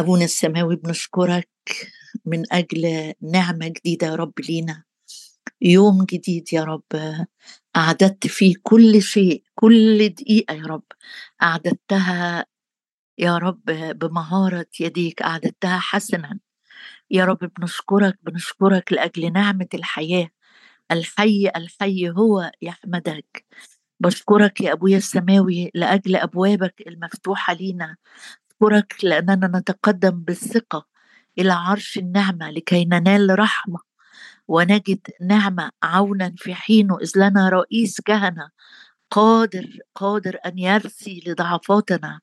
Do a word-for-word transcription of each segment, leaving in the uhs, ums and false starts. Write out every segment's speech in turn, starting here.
أبونا السماوي، بنشكرك من أجل نعمة جديدة يا رب لينا، يوم جديد يا رب أعددت فيه كل شيء، كل دقيقة يا رب أعددتها يا رب بمهارة يديك، أعددتها حسنا يا رب. بنشكرك بنشكرك لأجل نعمة الحياة، الحي الحي هو يحمدك. بشكرك يا أبويا السماوي لأجل أبوابك المفتوحة لينا، بشكرك لأننا نتقدم بالثقة إلى عرش النعمة لكي ننال رحمة ونجد نعمة عونا في حينه، إذ لنا رئيس كهنة قادر قادر أن يرثي لضعفاتنا،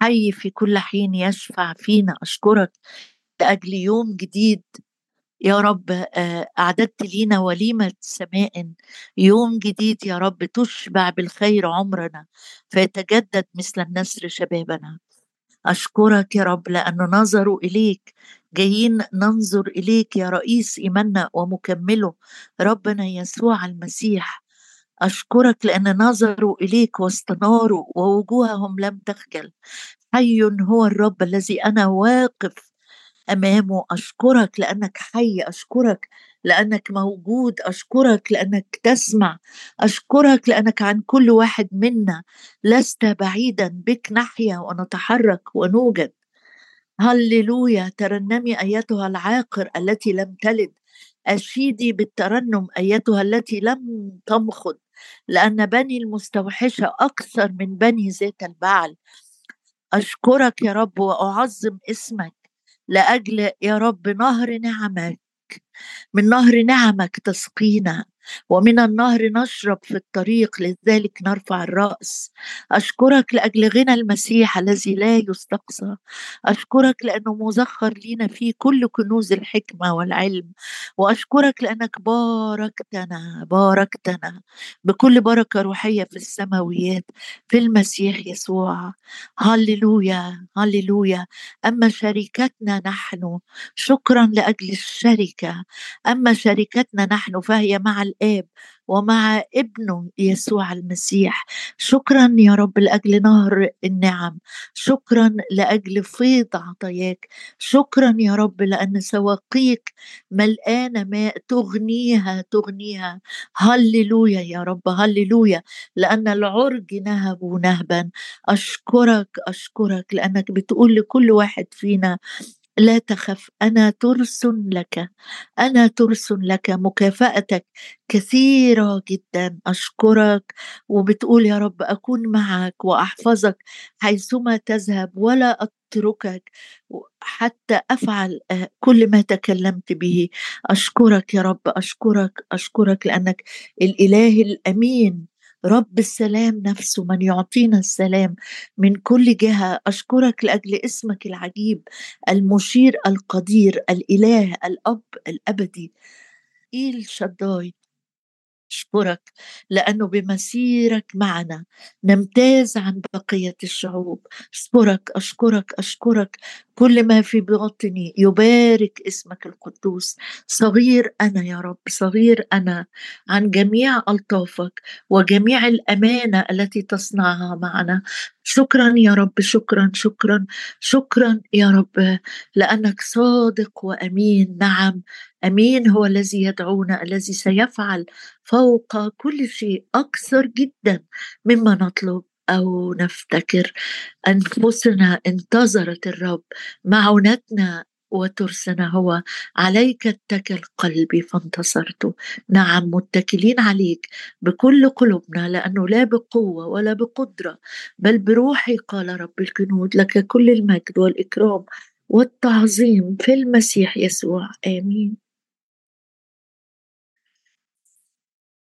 حي في كل حين يشفع فينا. أشكرك لأجل يوم جديد يا رب أعددت لينا وليمة سماء، يوم جديد يا رب تشبع بالخير عمرنا فيتجدد مثل النسر شبابنا. أشكرك يا رب لأنه نظروا إليك، جايين ننظر إليك يا رئيس إيماننا ومكمله ربنا يسوع المسيح. أشكرك لأن نظروا إليك واستناروا ووجوههم لم تخجل، حي هو الرب الذي أنا واقف أمامه. أشكرك لأنك حي، أشكرك لأنك موجود، أشكرك لأنك تسمع، أشكرك لأنك عن كل واحد منا، لست بعيدا، بك نحيا ونتحرك ونوجد. هللويا، ترنمي أيتها العاقر التي لم تلد، أشيدي بالترنم أيتها التي لم تمخض، لأن بني المستوحشة أكثر من بني ذات البعل. أشكرك يا رب وأعظم اسمك لأجل يا رب نهر نعمك، من نهر نعمك تسقينا ومن النهر نشرب في الطريق، لذلك نرفع الرأس. أشكرك لأجل غنى المسيح الذي لا يستقصى، أشكرك لأنه مزخر لينا فيه كل كنوز الحكمة والعلم، وأشكرك لأنك باركتنا باركتنا بكل بركة روحية في السماويات في المسيح يسوع. هللويا هللويا. أما شركتنا نحن، شكرا لأجل الشركة، أما شركتنا نحن فهي مع الآب ومع ابنه يسوع المسيح. شكرا يا رب لأجل نهر النعم، شكرا لأجل فيض عطاياك، شكرا يا رب لأن سواقيك ملقانة ماء تغنيها تغنيها. هللويا يا رب، هللويا، لأن العرج نهبوا نهبا. أشكرك أشكرك لأنك بتقول لكل واحد فينا لا تخف، أنا ترس لك، أنا ترس لك، مكافأتك كثيرة جدا. أشكرك وبتقول يا رب أكون معك وأحفظك حيثما تذهب، ولا أتركك حتى أفعل كل ما تكلمت به. أشكرك يا رب، أشكرك أشكرك لأنك الإله الأمين، رب السلام نفسه، من يعطينا السلام من كل جهة. أشكرك لأجل اسمك العجيب، المشير القدير، الإله الأب الأبدي، إيل شداي. أشكرك لأنه بمسيرك معنا نمتاز عن بقية الشعوب. أشكرك أشكرك أشكرك كل ما في باطني يبارك اسمك القدوس. صغير أنا يا رب، صغير أنا عن جميع ألطافك وجميع الأمانة التي تصنعها معنا. شكرا يا رب، شكرا شكرا شكرا يا رب لأنك صادق وأمين. نعم، أمين هو الذي يدعونا، الذي سيفعل فوق كل شيء أكثر جدا مما نطلب أو نفتكر. أنفسنا انتظرت الرب، معونتنا وترسنا هو، عليك اتكل قلبي فانتصرت. نعم، متكلين عليك بكل قلوبنا، لأنه لا بقوة ولا بقدرة بل بروحي قال رب الجنود. لك كل المجد والإكرام والتعظيم في المسيح يسوع، آمين.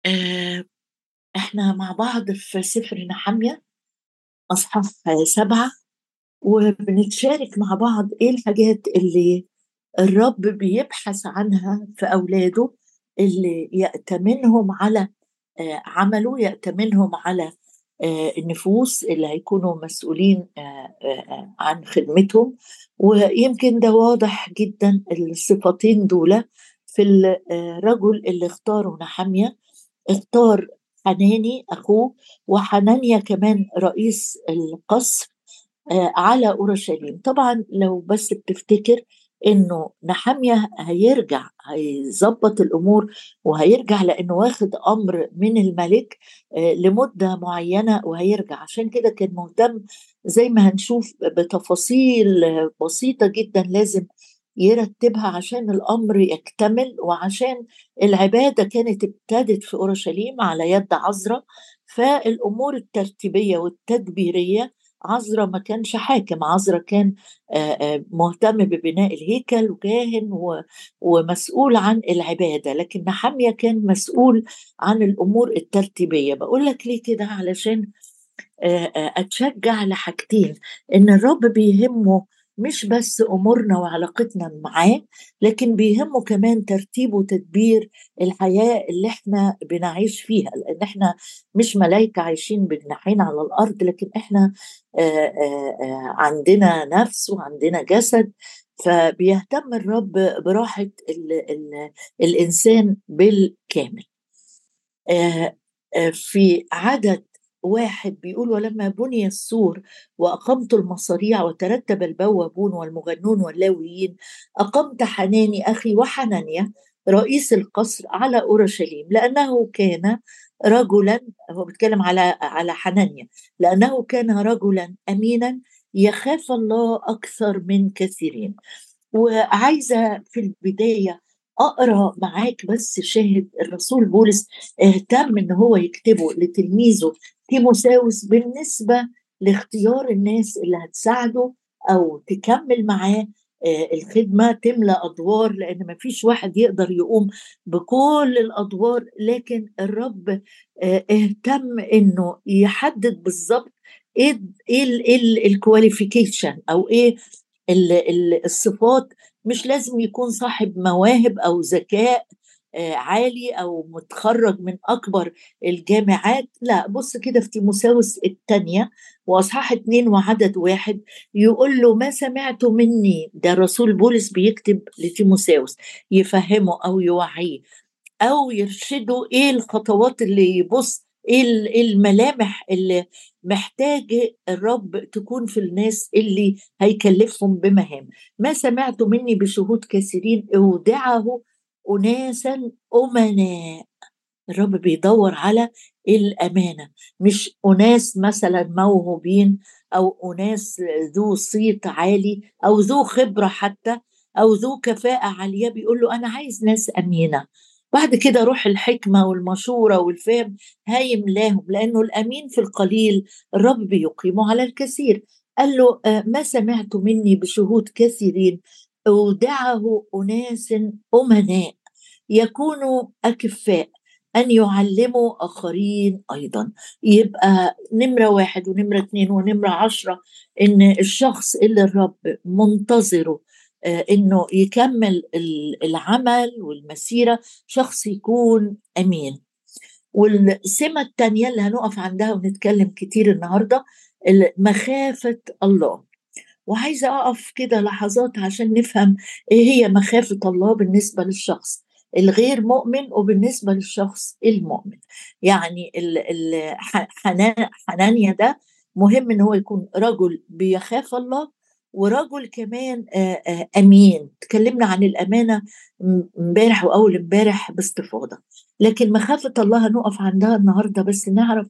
آه، احنا مع بعض في سفر نحمية أصحاح سبعة، وبنتشارك مع بعض ايه الحاجات اللي الرب بيبحث عنها في أولاده، اللي يأتمنهم على آه عمله، يأتمنهم على آه النفوس اللي هيكونوا مسؤولين آه آه عن خدمتهم. ويمكن ده واضح جدا الصفتين دول في الرجل اللي اختاره نحمية، اختار حناني أخوه وحنانيا كمان رئيس القصر على اورشليم. طبعا لو بس بتفتكر انه نحمية هيرجع هيظبط الامور وهيرجع لانه واخد امر من الملك لمده معينه وهيرجع، عشان كده كان مهتم زي ما هنشوف بتفاصيل بسيطه جدا لازم يرتبها عشان الامر يكتمل، وعشان العباده كانت ابتدت في اورشليم على يد عزرا، فالامور الترتيبيه والتدبيريه عزرا ما كانش حاكم، عزرا كان مهتم ببناء الهيكل وكاهن ومسؤول عن العبادة، لكن نحمية كان مسؤول عن الأمور الترتيبية. بقول لك ليه كده؟ علشان أتشجع لحاجتين، إن الرب بيهمه مش بس أمورنا وعلاقتنا معاه، لكن بيهمه كمان ترتيب وتدبير الحياة اللي احنا بنعيش فيها، لأن احنا مش ملايكة عايشين بجناحين على الأرض، لكن احنا آآ آآ عندنا نفس وعندنا جسد، فبيهتم الرب براحة ال ال الإنسان بالكامل. آآ آآ في عدد واحد بيقول: ولما بني السور وأقمت المصاريع وترتب البوابون والمغنون واللاويين أقمت حناني أخي وحنانيا رئيس القصر على أورشليم، لأنه كان رجلا، هو بيتكلم على على حنانيا، لأنه كان رجلا أمينا يخاف الله أكثر من كثيرين. وعايزة في البداية أقرأ معاك بس شاهد الرسول بولس اهتم إن هو يكتبه لتلميذه تيموثاوس بالنسبة لاختيار الناس اللي هتساعده أو تكمل معاه الخدمة، تملأ أدوار، لأن ما فيش واحد يقدر يقوم بكل الأدوار، لكن الرب اهتم إنه يحدد بالظبط إيه الكواليفيكيشن أو إيه الصفات. مش لازم يكون صاحب مواهب أو ذكاء عالي أو متخرج من أكبر الجامعات، لا. بص كده في تيموثاوس الثانية وأصحاح اتنين وعدد واحد يقول له: ما سمعت مني، ده رسول بولس بيكتب لتيموثاوس يفهمه أو يوعيه أو يرشده إيه الخطوات اللي يبص، إيه الملامح اللي محتاجة الرب تكون في الناس اللي هيكلفهم بمهام. ما سمعت مني بشهود كثيرين أودعه أناسا أمناء. الرب بيدور على الأمانة، مش أناس مثلا موهوبين أو أناس ذو صيت عالي أو ذو خبرة حتى أو ذو كفاءة عالية، بيقول له أنا عايز ناس أمينة. بعد كده روح الحكمة والمشورة والفهم هيملاهم، لأنه الأمين في القليل الرب بيقيمه على الكثير. قال له: ما سمعت مني بشهود كثيرين أودعه أناس أمناء يكونوا أكفاء أن يعلموا آخرين أيضا. يبقى نمرة واحد ونمرة اتنين ونمرة عشرة إن الشخص اللي الرب منتظره إنه يكمل العمل والمسيرة شخص يكون أمين. والسمة التانية اللي هنقف عندها ونتكلم كتير النهاردة مخافة الله. وعايزة أقف كده لحظات عشان نفهم إيه هي مخافة الله بالنسبة للشخص الغير مؤمن وبالنسبة للشخص المؤمن. يعني حنانيا ده مهم إن هو يكون رجل بيخاف الله ورجل كمان أمين، تكلمنا عن الأمانة امبارح وأول امبارح باستفاضة، لكن مخافة الله هنقف عندها النهاردة بس نعرف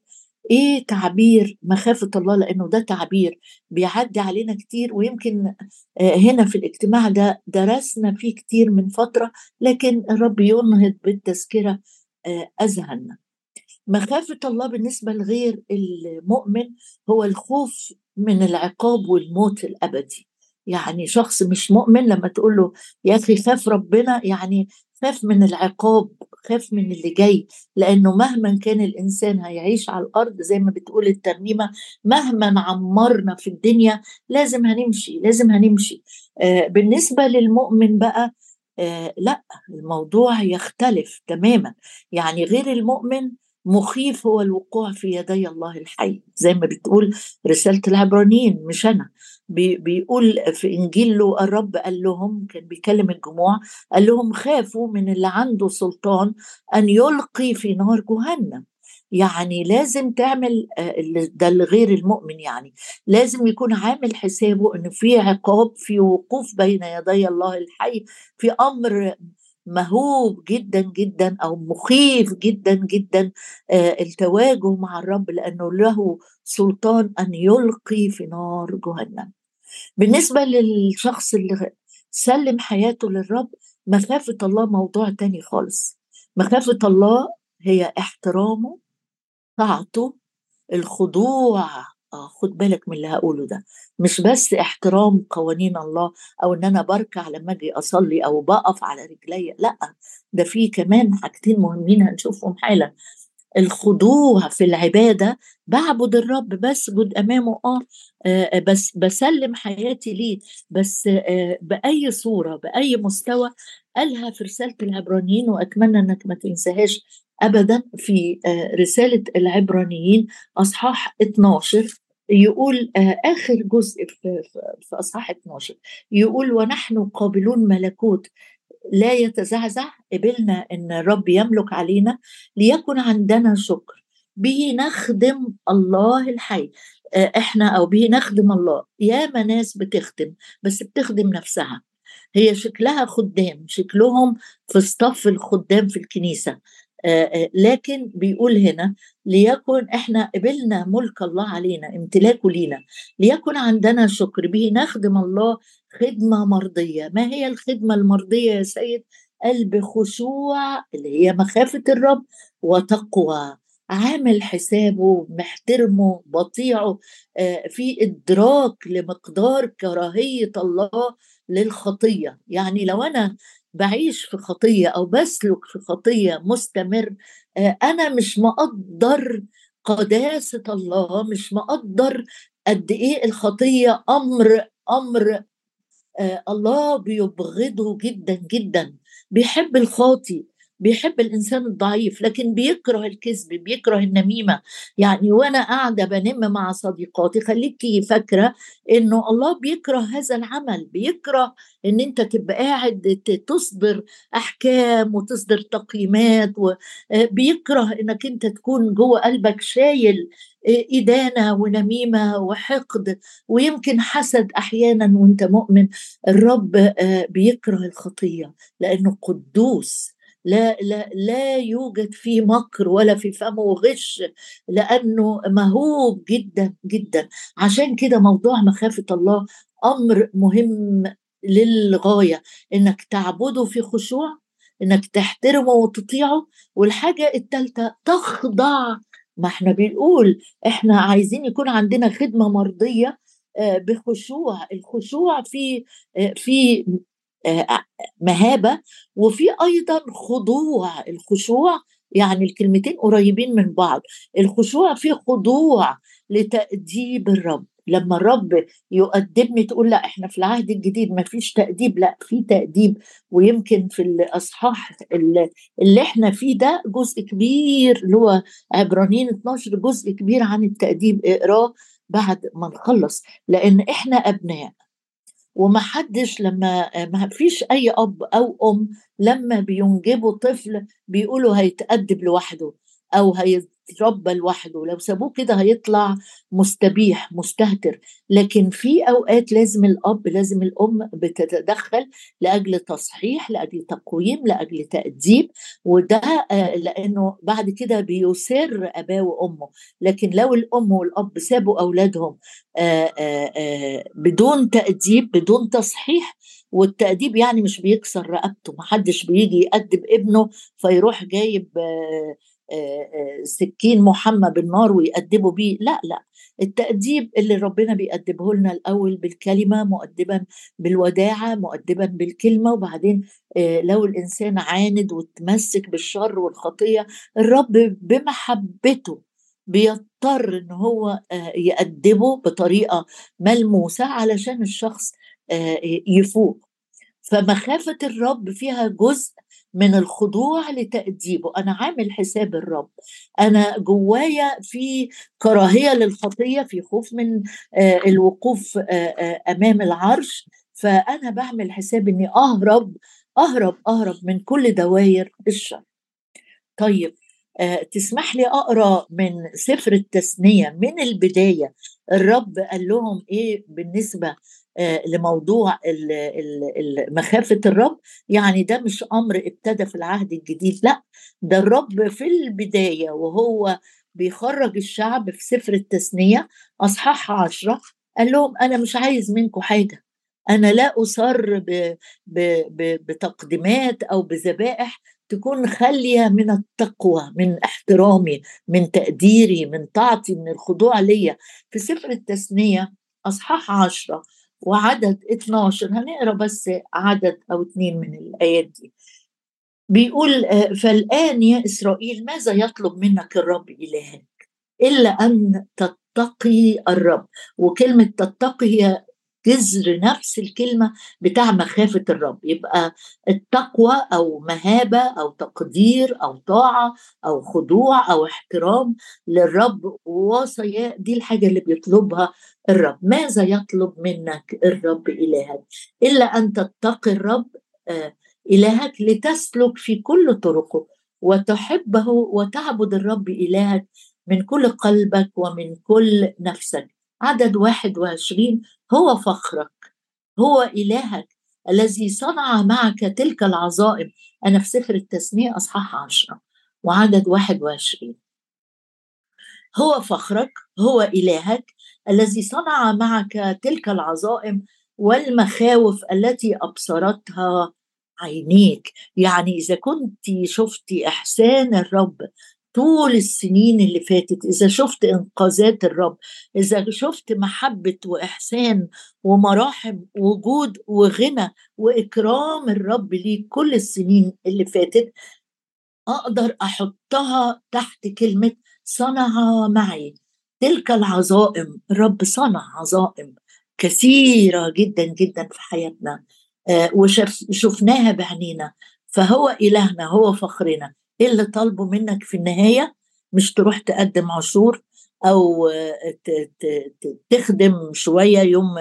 ايه تعبير مخافة الله، لانه ده تعبير بيعدي علينا كتير، ويمكن هنا في الاجتماع ده درسنا فيه كتير من فترة، لكن الرب ينهض بالتذكرة اذهاننا. مخافة الله بالنسبة لغير المؤمن هو الخوف من العقاب والموت الابدي. يعني شخص مش مؤمن لما تقول له يا اخي خاف ربنا، يعني خاف من العقاب، خاف من اللي جاي، لأنه مهما كان الإنسان هيعيش على الأرض زي ما بتقول الترنيمة مهما عمرنا في الدنيا لازم هنمشي لازم هنمشي. آه بالنسبة للمؤمن بقى آه لا، الموضوع يختلف تماما. يعني غير المؤمن مخيف هو الوقوع في يدي الله الحي، زي ما بتقول رسالة العبرانيين، مش أنا، بيقول في إنجيله الرب قال لهم، كان بيكلم الجموع قال لهم خافوا من اللي عنده سلطان أن يلقي في نار جهنم. يعني لازم تعمل ده الغير المؤمن، يعني لازم يكون عامل حسابه إنه في عقاب، في وقوف بين يدي الله الحي، في أمر مهوب جدا جدا أو مخيف جدا جدا التواجه مع الرب، لأنه له سلطان أن يلقي في نار جهنم. بالنسبة للشخص اللي سلم حياته للرب، مخافة الله موضوع تاني خالص. مخافة الله هي احترامه، طاعته، الخضوع. آه خد بالك من اللي هقوله ده، مش بس احترام قوانين الله أو إن أنا بركع لما أجي أصلي أو بقف على رجلي، لأ، ده فيه كمان حاجتين مهمين هنشوفهم حالا. الخضوع في العبادة، بعبد الرب، بسجد أمامه، آه, آه بس بسلم حياتي ليه، بس آه بأي صورة، بأي مستوى. قالها في رسالة العبرانيين، وأتمنى أنك ما تنساهاش أبدا، في آه رسالة العبرانيين أصحاح اثنا عشر يقول آه آخر جزء في, في أصحاح اثنا عشر يقول: ونحن قابلون ملكوت لا يتزعزع، قبلنا أن الرب يملك علينا، ليكن عندنا شكر، به نخدم الله الحي. احنا أو به نخدم الله. ياما ناس بتخدم، بس بتخدم نفسها، هي شكلها خدام، شكلهم في صف الخدام في الكنيسة. لكن بيقول هنا: ليكن احنا قبلنا ملك الله علينا، امتلاكه لينا، ليكن عندنا شكر، به نخدم الله خدمة مرضية. ما هي الخدمة المرضية يا سيد؟ قلب خشوع اللي هي مخافة الرب، وتقوى، عامل حسابه، محترمه، بطيعه، في إدراك لمقدار كراهية الله للخطية. يعني لو أنا بعيش في خطية أو بسلك في خطية مستمر، أنا مش مقدر قداسة الله، مش مقدر قد إيه الخطية أمر أمر آه الله بيبغضه جدا جدا. بيحب الخاطي، بيحب الإنسان الضعيف، لكن بيكره الكذب، بيكره النميمة. يعني وأنا قاعدة بنم مع صديقاتي، خليكي فاكرة إنه الله بيكره هذا العمل، بيكره إن أنت تبقى قاعد تصدر أحكام وتصدر تقييمات، وبيكره إنك أنت تكون جوه قلبك شايل إدانة ونميمة وحقد ويمكن حسد أحيانا وأنت مؤمن. الرب بيكره الخطية لأنه قدوس، لا, لا, لا يوجد فيه مكر ولا في فمه غش، لأنه مهوب جدا جدا. عشان كده موضوع مخافة الله أمر مهم للغاية، إنك تعبده في خشوع، إنك تحترمه وتطيعه. والحاجة الثالثة تخضع. ما احنا بنقول احنا عايزين يكون عندنا خدمة مرضية بخشوع. الخشوع في في مهابة وفي أيضا خضوع. الخشوع يعني الكلمتين قريبين من بعض. الخشوع في خضوع لتأديب الرب، لما الرب يؤدبني تقول لا، احنا في العهد الجديد ما فيش تأديب، لا في تأديب. ويمكن في الأصحاح اللي احنا فيه ده جزء كبير، اللي هو عبرانيين اثنا عشر، جزء كبير عن التأديب، اقراه بعد ما نخلص، لأن احنا أبناء، ومحدش لما ما فيش أي أب أو أم لما بينجبوا طفل بيقولوا هيتأدب لوحده أو هيت رب لوحده. لو سابوه كده هيطلع مستبيح مستهتر. لكن في أوقات لازم الأب، لازم الأم بتتدخل لأجل تصحيح، لأجل تقويم، لأجل تأديب. وده لأنه بعد كده بيسر أباه وأمه. لكن لو الأم والأب سابوا أولادهم بدون تأديب، بدون تصحيح، والتأديب يعني مش بيكسر رقبته، محدش بيجي يأدب ابنه فيروح جايب سكين محمى بالنار ويأدبوا بيه، لا لا. التأديب اللي ربنا بيأدبه لنا الأول بالكلمة، مؤدبا بالوداعة، مؤدبا بالكلمة. وبعدين لو الإنسان عاند وتمسك بالشر والخطية، الرب بمحبته بيضطر إن هو يأدبه بطريقة ملموسة علشان الشخص يفوق. فمخافة الرب فيها جزء من الخضوع لتأديبه. أنا عامل حساب الرب، أنا جوايا في كراهية للخطية، في خوف من الوقوف أمام العرش، فأنا بعمل حساب أني أهرب أهرب أهرب من كل دوائر الشر. طيب تسمح لي أقرأ من سفر التثنية من البداية. الرب قال لهم إيه بالنسبة لموضوع مخافة الرب؟ يعني ده مش أمر ابتدى في العهد الجديد، لا ده الرب في البداية وهو بيخرج الشعب في سفر التثنية أصحاح عشرة قال لهم أنا مش عايز منكم حاجة، أنا لا أصر ب ب ب بتقديمات أو بذبائح تكون خالية من التقوى، من احترامي، من تقديري، من طاعتي، من الخضوع ليا. في سفر التثنية أصحاح عشرة وعدد اتناشر هنقرأ بس عدد أو اتنين من الآيات دي، بيقول فالآن يا إسرائيل ماذا يطلب منك الرب إلهك إلا أن تتقي الرب. وكلمة تتقي هي جذر نفس الكلمة بتاع مخافة الرب، يبقى التقوى أو مهابة أو تقدير أو طاعة أو خضوع أو احترام للرب ووصاياه، دي الحاجة اللي بيطلبها الرب. ماذا يطلب منك الرب إلهك إلا أن تتقي الرب إلهك لتسلك في كل طرقه وتحبه وتعبد الرب إلهك من كل قلبك ومن كل نفسك. عدد واحد وعشرين هو فخرك، هو إلهك الذي صنع معك تلك العظائم. أنا في سفر التثنية أصحاح عشرة وعدد واحد وعشرين، هو فخرك، هو إلهك الذي صنع معك تلك العظائم والمخاوف التي أبصرتها عينيك. يعني إذا كنت شفتي إحسان الرب طول السنين اللي فاتت، إذا شفت إنقاذات الرب، إذا شفت محبة وإحسان ومراحم وجود وغنى وإكرام الرب ليك كل السنين اللي فاتت، أقدر أحطها تحت كلمة صنع معي تلك العظائم. الرب صنع عظائم كثيرة جدا جدا في حياتنا وشفناها بعينينا، فهو إلهنا، هو فخرنا. إيه اللي طالبه منك في النهاية؟ مش تروح تقدم عشور أو تخدم شوية يوم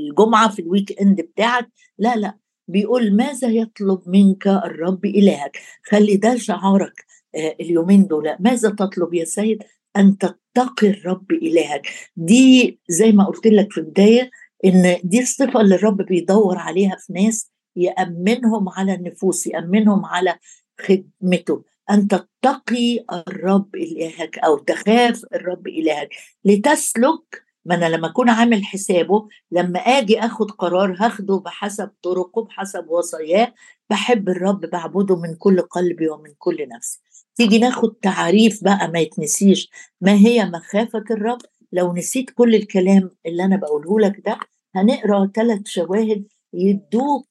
الجمعة في الويك اند بتاعك، لا لا، بيقول ماذا يطلب منك الرب إلهك. خلي ده شعارك اليومين دول، ماذا تطلب يا سيد؟ أن تتقي الرب إلهك. دي زي ما قلت لك في البداية إن دي الصفة اللي الرب بيدور عليها في ناس يأمنهم على النفوس، يأمنهم على خدمته. أن تتقي الرب إلهك أو تخاف الرب إلهك لتسلك. ما أنا لما أكون عامل حسابه، لما أجي أخد قرار هاخده بحسب طرقه بحسب وصاياه، بحب الرب بعبده من كل قلبي ومن كل نفسي. تيجي ناخد تعريف بقى ما يتنسيش، ما هي مخافة الرب؟ لو نسيت كل الكلام اللي أنا بقوله لك ده هنقرأ ثلاث شواهد يدوك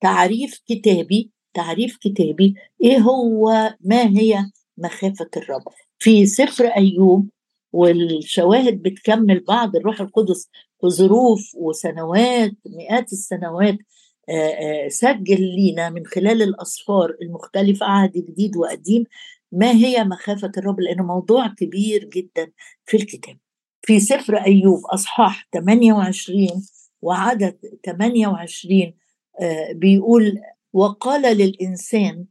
تعريف كتابي، تعريف كتابي ايه هو ما هي مخافة الرب في سفر أيوب. والشواهد بتكمل بعض، الروح القدس في ظروف وسنوات مئات السنوات سجل لينا من خلال الأسفار المختلفة عهد جديد وقديم ما هي مخافة الرب، لأنه موضوع كبير جدا في الكتاب. في سفر أيوب أصحاح ثمانية وعشرين وعدد ثمانية وعشرين بيقول وقال للإنسان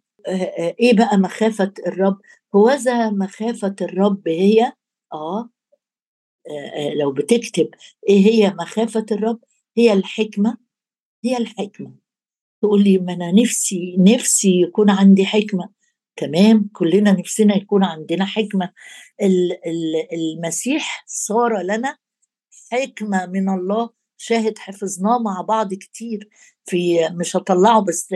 إيه بقى مخافة الرب؟ هوذا مخافة الرب هي آه لو بتكتب إيه هي مخافة الرب، هي الحكمة. هي الحكمة. تقول لي ما أنا نفسي نفسي يكون عندي حكمة. تمام، كلنا نفسنا يكون عندنا حكمة. المسيح صار لنا حكمة من الله، شاهد حفظناه مع بعض كتير، في مش هطلعه بس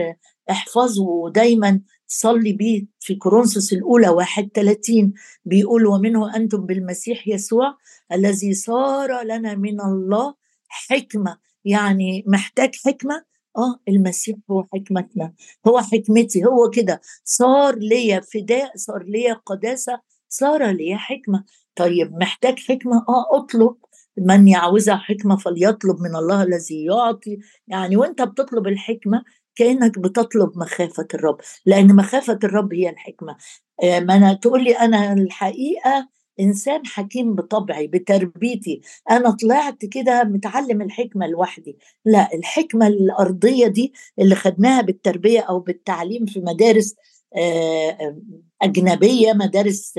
احفظه ودايما صلي بيه. في كورنثوس الأولى واحد ثلاثين بيقول ومنه أنتم بالمسيح يسوع الذي صار لنا من الله حكمة. يعني محتاج حكمة؟ آه المسيح هو حكمتنا، هو حكمتي، هو كده صار ليا فداء، صار ليا قداسة، صار ليا حكمة. طيب محتاج حكمة؟ آه أطلب، من يعوزها حكمة فليطلب من الله الذي يعطي. يعني وانت بتطلب الحكمة كأنك بتطلب مخافة الرب، لأن مخافة الرب هي الحكمة. ما أنا تقولي أنا الحقيقة إنسان حكيم بطبعي بتربيتي، أنا طلعت كده متعلم الحكمة لوحدي، لا، الحكمة الأرضية دي اللي خدناها بالتربية أو بالتعليم في مدارس أجنبية، مدارس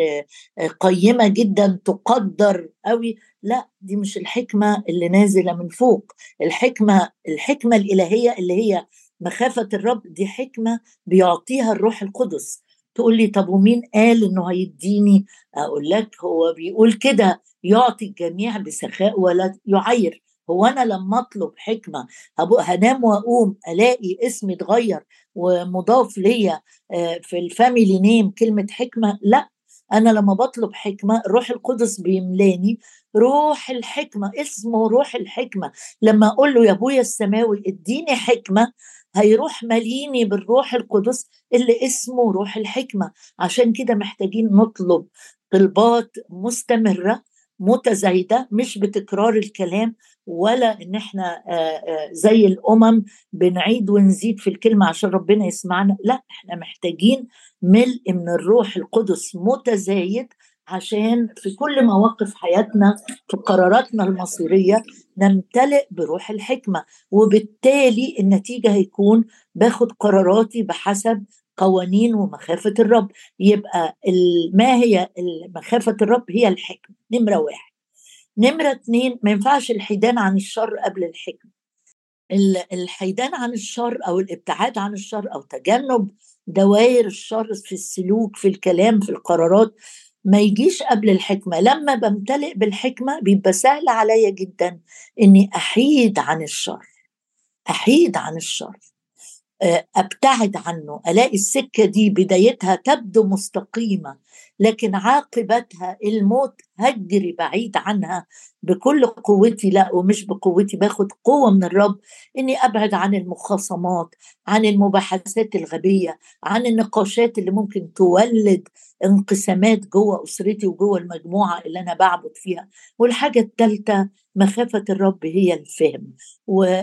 قيمة جدا تقدر قوي. لا، دي مش الحكمة اللي نازلة من فوق. الحكمة الحكمة الإلهية اللي هي مخافة الرب دي حكمة بيعطيها الروح القدس. تقول لي طب ومين قال إنه هيديني؟ أقول لك هو بيقول كده، يعطي الجميع بسخاء ولا يعير. هو أنا لما أطلب حكمة هنام وأقوم ألاقي اسمي اتغير ومضاف ليا في الفاميلي نيم كلمة حكمة؟ لا، أنا لما بطلب حكمة روح القدس بيملاني روح الحكمة، اسمه روح الحكمة. لما أقول له يا أبويا السماوي اديني حكمة، هيروح مليني بالروح القدس اللي اسمه روح الحكمة. عشان كده محتاجين نطلب طلبات مستمرة متزايدة، مش بتكرار الكلام ولا ان احنا زي الامم بنعيد ونزيد في الكلمة عشان ربنا يسمعنا. لا، احنا محتاجين ملء من الروح القدس متزايد، عشان في كل مواقف حياتنا في قراراتنا المصيرية نمتلئ بروح الحكمة. وبالتالي النتيجة هيكون باخد قراراتي بحسب قوانين ومخافة الرب. يبقى ما هي مخافة الرب؟ هي الحكمة نمرة واحد. نمرة اتنين، ما ينفعش الحيدان عن الشر قبل الحكمة. الحيدان عن الشر أو الابتعاد عن الشر أو تجنب دوائر الشر في السلوك في الكلام في القرارات ما يجيش قبل الحكمة. لما بمتلئ بالحكمة بيبقى سهل عليا جدا إني أحيد عن الشر، أحيد عن الشر، أبتعد عنه. ألاقي السكة دي بدايتها تبدو مستقيمة لكن عاقبتها الموت. هجري بعيد عنها بكل قوتي، لا ومش بقوتي، باخد قوة من الرب إني أبعد عن المخاصمات، عن المباحثات الغبية، عن النقاشات اللي ممكن تولد انقسامات جوه أسرتي وجوه المجموعة اللي أنا بعبد فيها. والحاجة الثالثة مخافة الرب هي الفهم. و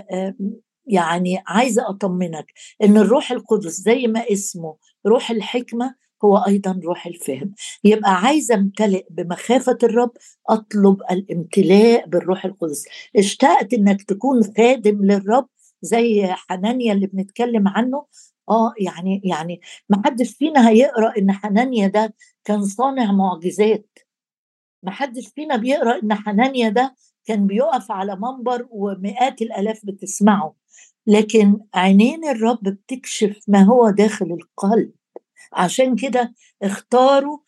يعني عايزة أطمنك إن الروح القدس زي ما اسمه روح الحكمة هو أيضا روح الفهم. يبقى عايزة امتلئ بمخافة الرب، أطلب الامتلاء بالروح القدس. اشتقت إنك تكون خادم للرب زي حنانيا اللي بنتكلم عنه. آه يعني يعني محدش فينا هيقرأ إن حنانيا ده كان صانع معجزات، محدش فينا بيقرأ إن حنانيا ده كان بيقف على منبر ومئات الآلاف بتسمعه، لكن عينين الرب بتكشف ما هو داخل القلب. عشان كده اختاروا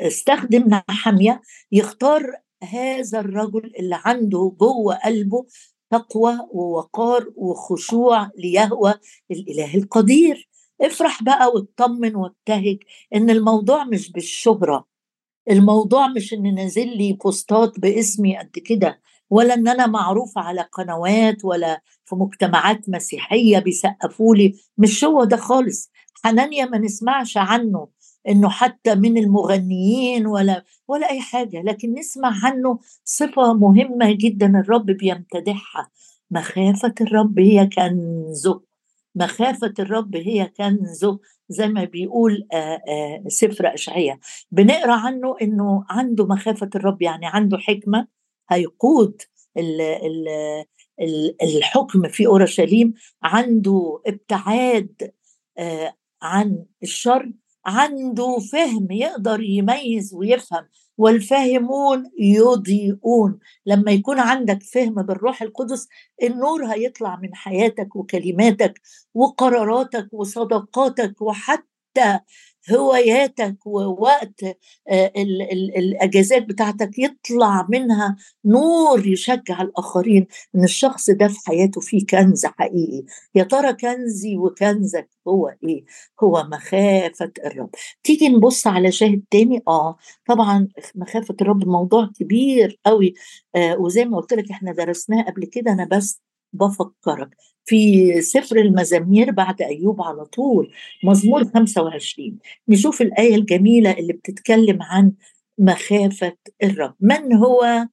استخدم نحمية يختار هذا الرجل اللي عنده جوه قلبه تقوى ووقار وخشوع ليهوه الإله القدير. افرح بقى واطمن وابتهج ان الموضوع مش بالشهرة، الموضوع مش ان نازل لي بوستات باسمي قد كده، ولا ان انا معروفه على قنوات ولا في مجتمعات مسيحيه بيسقفوا لي، مش هو ده خالص. حنانيا ما نسمعش عنه انه حتى من المغنيين ولا ولا اي حاجه، لكن نسمع عنه صفه مهمه جدا الرب بيمتدحها، مخافه الرب هي كنزه، مخافة الرب هي كنزه. زي ما بيقول آآ آآ سفر إشعياء بنقرأ عنه إنه عنده مخافة الرب، يعني عنده حكمة هيقود ال ال ال الحكم في أورشليم، عنده ابتعاد عن الشر، عنده فهم يقدر يميز ويفهم. والفاهمون يضيئون. لما يكون عندك فهم بالروح القدس النور هيطلع من حياتك وكلماتك وقراراتك وصداقاتك وحتى هواياتك ووقت الأجازات بتاعتك، يطلع منها نور يشجع الآخرين إن الشخص ده في حياته فيه كنز حقيقي. يا ترى كنزي وكنزك هو إيه؟ هو مخافة الرب. تيجي نبص على شاهد تاني. آه طبعا مخافة الرب موضوع كبير قوي، آه وزي ما قلت لك إحنا درسناه قبل كده. أنا بس بفكرك في سفر المزامير بعد أيوب على طول مزمور خمسة وعشرين، نشوف الآية الجميلة اللي بتتكلم عن مخافة الرب. من هو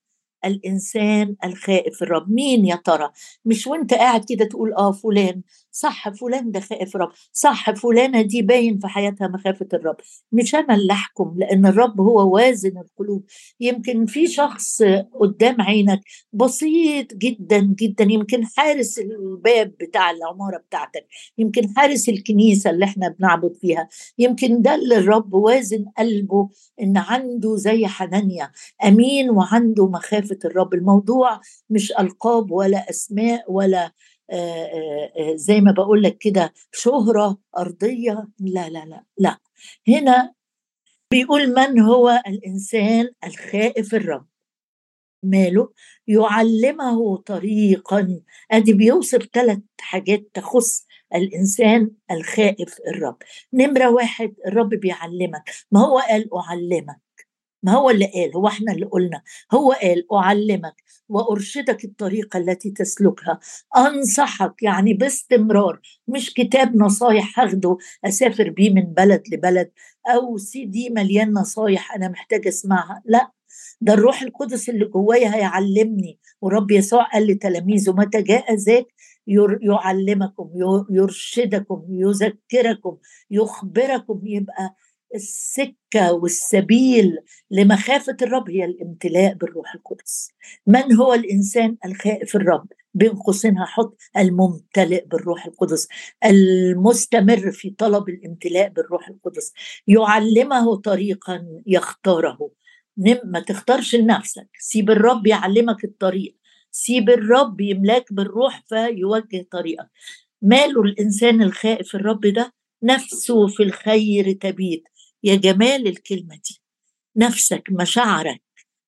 الإنسان الخائف الرب. مين يا ترى؟ مش وانت قاعد كده تقول آه فلان صح، فلان ده خائف رب، صح فلانة دي باين في حياتها مخافة الرب. مش أنا اللي أحكم، لأن الرب هو وازن القلوب. يمكن في شخص قدام عينك بسيط جدا جدا، يمكن حارس الباب بتاع العمارة بتاعتك، يمكن حارس الكنيسة اللي احنا بنعبد فيها، يمكن ده اللي الرب وازن قلبه إن عنده زي حنانيا أمين وعنده مخافة الرب. الموضوع مش ألقاب ولا أسماء ولا آآ آآ زي ما بقولك كده شهرة أرضية، لا لا لا لا. هنا بيقول من هو الإنسان الخائف الرب ماله؟ يعلمه طريقا. أدي بيوصف ثلاث حاجات تخص الإنسان الخائف الرب. نمرة واحد، الرب بيعلمك. ما هو قال أعلمك، ما هو اللي قال، هو احنا اللي قلنا، هو قال أعلمك وأرشدك الطريقة التي تسلكها. أنصحك يعني باستمرار، مش كتاب نصايح هاخده أسافر بيه من بلد لبلد أو سي دي مليان نصايح أنا محتاج أسمعها، لا، ده الروح القدس اللي جوايا هيعلمني. ورب يسوع قال لتلاميذه متى جاء ذاك يعلمكم، يرشدكم، يذكركم، يخبركم. يبقى السكة والسبيل لمخافة الرب هي الامتلاء بالروح القدس. من هو الإنسان الخائف الرب؟ بين قوسين هحط الممتلئ بالروح القدس، المستمر في طلب الامتلاء بالروح القدس. يعلمه طريقا يختاره. ما تختارش لنفسك، سيب الرب يعلمك الطريق، سيب الرب يملاك بالروح فيوجه طريقك. ماله الإنسان الخائف الرب ده؟ نفسه في الخير تبيت. يا جمال الكلمة دي، نفسك، مشاعرك،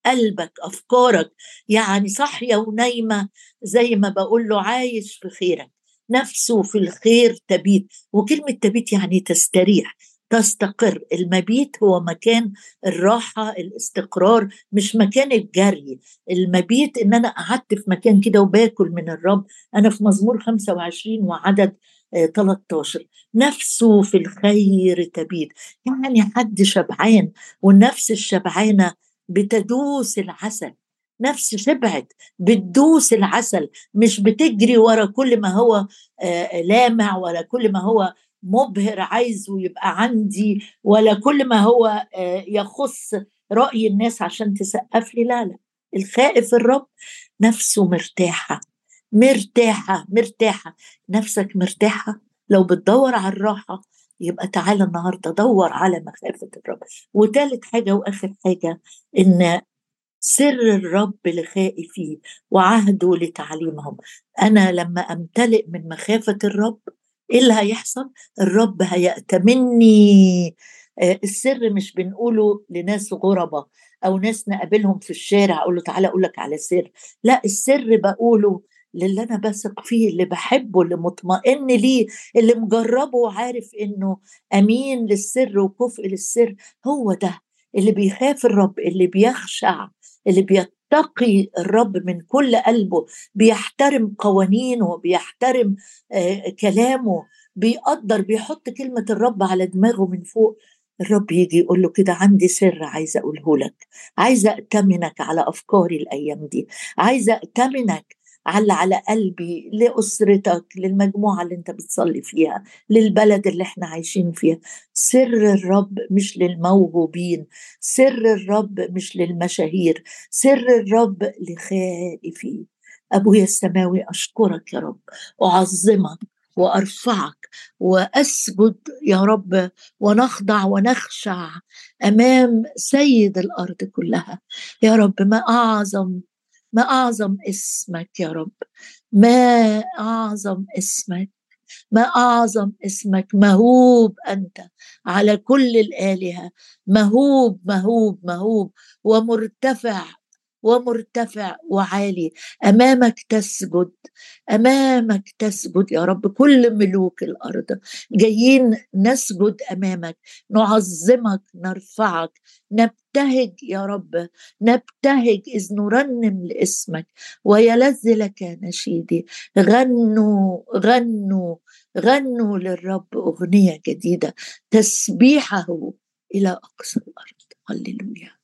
قلبك، أفكارك، يعني صاحية ونايمة زي ما بقوله عايش في خيرك. نفسه في الخير تبيت، وكلمة تبيت يعني تستريح، تستقر. المبيت هو مكان الراحة، الاستقرار، مش مكان الجري. المبيت إن أنا قعدت في مكان كده وباكل من الرب. أنا في مزمور خمسة وعشرين وعدد ثلاثة عشر، نفسه في الخير تبيت، يعني حد شبعان والنفس الشبعانة بتدوس العسل. نفس شبعت بتدوس العسل، مش بتجري ورا كل ما هو لامع ولا كل ما هو مبهر عايزه يبقى عندي ولا كل ما هو يخص رأي الناس عشان تسقف لي، لا لا. الخائف الرب نفسه مرتاحة مرتاحة مرتاحة. نفسك مرتاحة؟ لو بتدور على الراحة يبقى تعالى النهاردة دور على مخافة الرب. وثالث حاجة وآخر حاجة، إن سر الرب لخائفيه وعهده لتعليمهم. أنا لما أمتلئ من مخافة الرب إيه اللي هيحصل؟ الرب هيأتمني. السر مش بنقوله لناس غربة أو ناس نقابلهم في الشارع أقوله تعالى أقولك على سر، لا، السر بقوله اللي أنا بثق فيه، اللي بحبه، اللي مطمئن ليه، اللي مجربه وعارف إنه أمين للسر وكفء للسر. هو ده اللي بيخاف الرب، اللي بيخشع، اللي بيتقي الرب من كل قلبه، بيحترم قوانينه، بيحترم آه كلامه، بيقدر، بيحط كلمة الرب على دماغه من فوق. الرب يجي يقول له كده عندي سر عايز أقوله لك، عايز أأتمنك على أفكاري الأيام دي، عايز أأتمنك على على قلبي لأسرتك، للمجموعة اللي انت بتصلي فيها، للبلد اللي احنا عايشين فيها. سر الرب مش للموهوبين، سر الرب مش للمشاهير، سر الرب لخائفين. أبويا السماوي أشكرك يا رب، أعظمك وأرفعك وأسجد يا رب، ونخضع ونخشع أمام سيد الأرض كلها يا رب. ما أعظم ما أعظم اسمك يا رب، ما أعظم اسمك، ما أعظم اسمك. مهوب أنت على كل الآلهة، مهوب مهوب مهوب، ومرتفع ومرتفع وعالي. أمامك تسجد، أمامك تسجد يا رب. كل ملوك الأرض جايين نسجد أمامك، نعظمك، نرفعك، نبتهج يا رب، نبتهج إذ نرنم لإسمك. ويلذ لك نشيدي، غنوا غنوا غنوا للرب أغنية جديدة، تسبيحه إلى أقصى الأرض. هللويا.